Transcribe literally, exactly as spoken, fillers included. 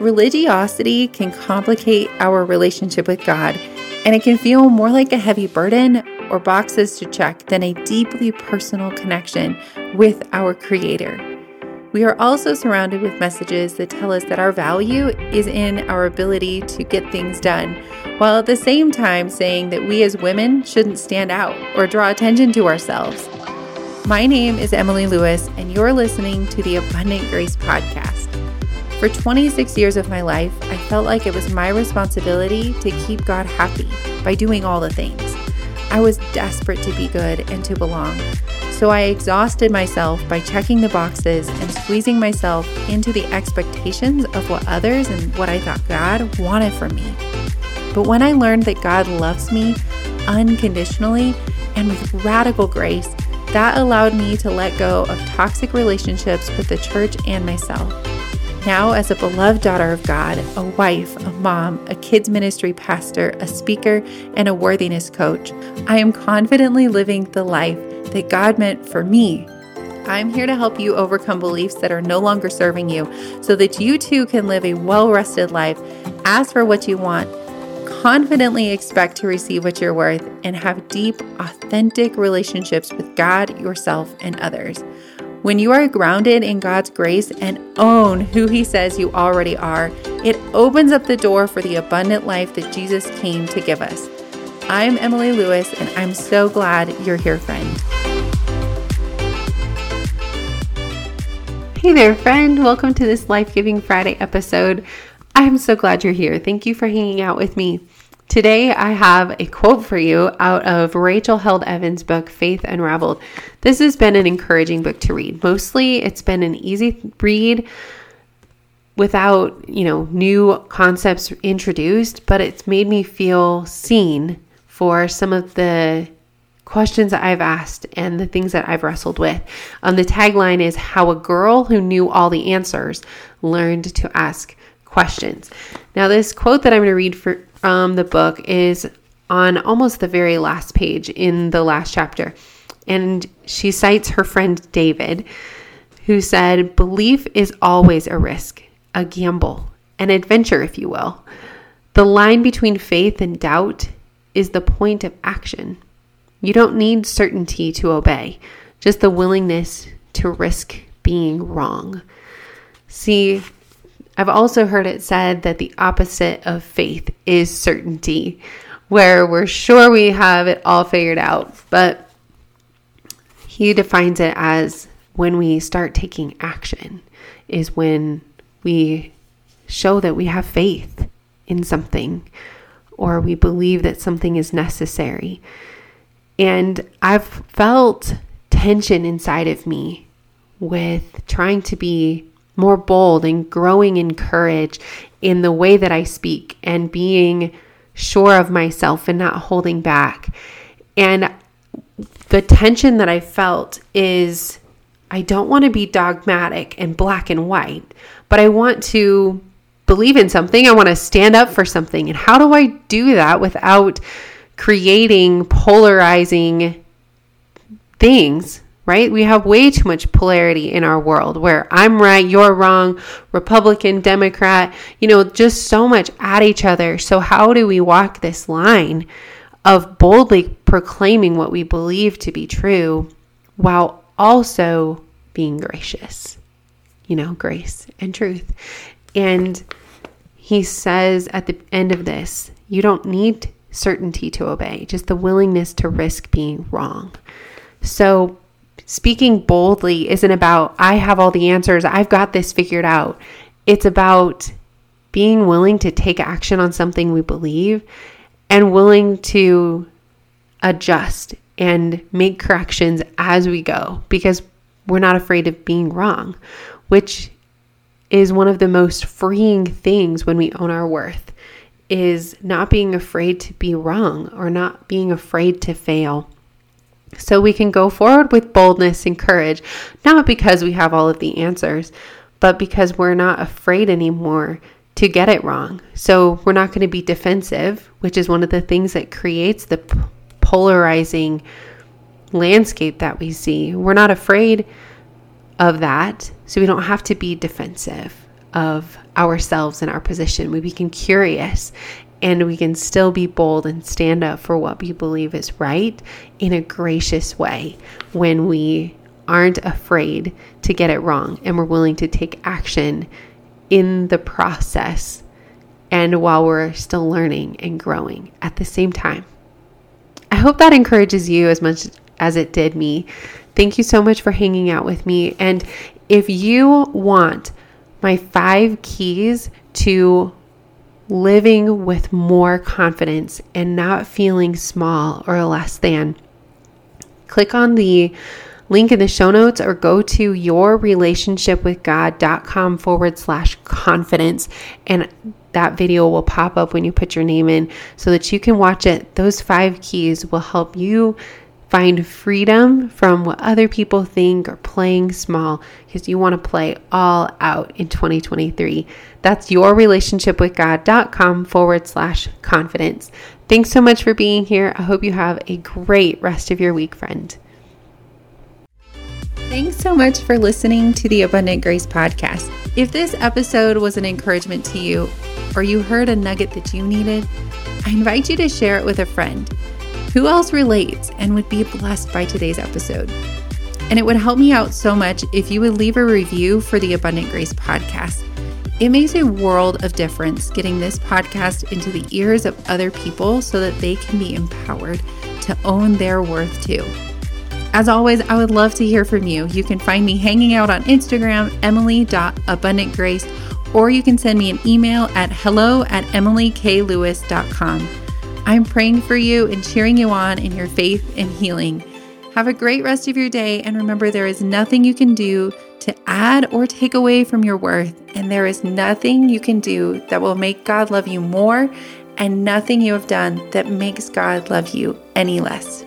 Religiosity can complicate our relationship with God, and it can feel more like a heavy burden or boxes to check than a deeply personal connection with our Creator. We are also surrounded with messages that tell us that our value is in our ability to get things done, while at the same time saying that we as women shouldn't stand out or draw attention to ourselves. My name is Emily Lewis, and you're listening to the Abundant Grace Podcast. For twenty-six years of my life, I felt like it was my responsibility to keep God happy by doing all the things. I was desperate to be good and to belong. So I exhausted myself by checking the boxes and squeezing myself into the expectations of what others and what I thought God wanted from me. But when I learned that God loves me unconditionally and with radical grace, that allowed me to let go of toxic relationships with the church and myself. Now, as a beloved daughter of God, a wife, a mom, a kids ministry pastor, a speaker, and a worthiness coach, I am confidently living the life that God meant for me. I'm here to help you overcome beliefs that are no longer serving you so that you too can live a well-rested life, ask for what you want, confidently expect to receive what you're worth, and have deep, authentic relationships with God, yourself, and others. When you are grounded in God's grace and own who He says you already are, it opens up the door for the abundant life that Jesus came to give us. I'm Emily Lewis, and I'm so glad you're here, friend. Hey there, friend. Welcome to this Life-Giving Friday episode. I'm so glad you're here. Thank you for hanging out with me. Today, I have a quote for you out of Rachel Held Evans' book, Faith Unraveled. This has been an encouraging book to read. Mostly, it's been an easy read without, you know, new concepts introduced, but it's made me feel seen for some of the questions that I've asked and the things that I've wrestled with. Um, the tagline is, "How a girl who knew all the answers learned to ask questions." Now, this quote that I'm going to read for from the book is on almost the very last page in the last chapter. And she cites her friend David, who said, "Belief is always a risk, a gamble, an adventure, if you will. The line between faith and doubt is the point of action. You don't need certainty to obey, just the willingness to risk being wrong." See, I've also heard it said that the opposite of faith is certainty, where we're sure we have it all figured out, but he defines it as when we start taking action is when we show that we have faith in something, or we believe that something is necessary. And I've felt tension inside of me with trying to be more bold and growing in courage in the way that I speak and being sure of myself and not holding back. And the tension that I felt is I don't want to be dogmatic and black and white, but I want to believe in something. I want to stand up for something. And how do I do that without creating polarizing things? Right? We have way too much polarity in our world where I'm right, you're wrong, Republican, Democrat, you know, just so much at each other. So how do we walk this line of boldly proclaiming what we believe to be true while also being gracious? You know, grace and truth. And he says at the end of this, you don't need certainty to obey, just the willingness to risk being wrong. So speaking boldly isn't about, I have all the answers, I've got this figured out. It's about being willing to take action on something we believe and willing to adjust and make corrections as we go, because we're not afraid of being wrong, which is one of the most freeing things when we own our worth, is not being afraid to be wrong or not being afraid to fail. So we can go forward with boldness and courage, not because we have all of the answers, but because we're not afraid anymore to get it wrong. So we're not going to be defensive, which is one of the things that creates the p- polarizing landscape that we see. We're not afraid of that, so we don't have to be defensive of ourselves and our position. We become curious, and we can still be bold and stand up for what we believe is right in a gracious way when we aren't afraid to get it wrong and we're willing to take action in the process and while we're still learning and growing at the same time. I hope that encourages you as much as it did me. Thank you so much for hanging out with me. And if you want my five keys to living with more confidence and not feeling small or less than, click on the link in the show notes or go to your relationship with god dot com forward slash confidence. And that video will pop up when you put your name in so that you can watch it. Those five keys will help you find freedom from what other people think or playing small, because you want to play all out in twenty twenty-three. That's your relationship with god dot com forward slash confidence. Thanks so much for being here. I hope you have a great rest of your week, friend. Thanks so much for listening to the Abundant Grace Podcast. If this episode was an encouragement to you, or you heard a nugget that you needed, I invite you to share it with a friend who else relates and would be blessed by today's episode. And it would help me out so much if you would leave a review for the Abundant Grace Podcast. It makes a world of difference getting this podcast into the ears of other people so that they can be empowered to own their worth too. As always, I would love to hear from you. You can find me hanging out on Instagram, emily dot abundant grace, or you can send me an email at hello at emily k lewis dot com. I'm praying for you and cheering you on in your faith and healing. Have a great rest of your day, and remember, there is nothing you can do to add or take away from your worth, and there is nothing you can do that will make God love you more, and nothing you have done that makes God love you any less.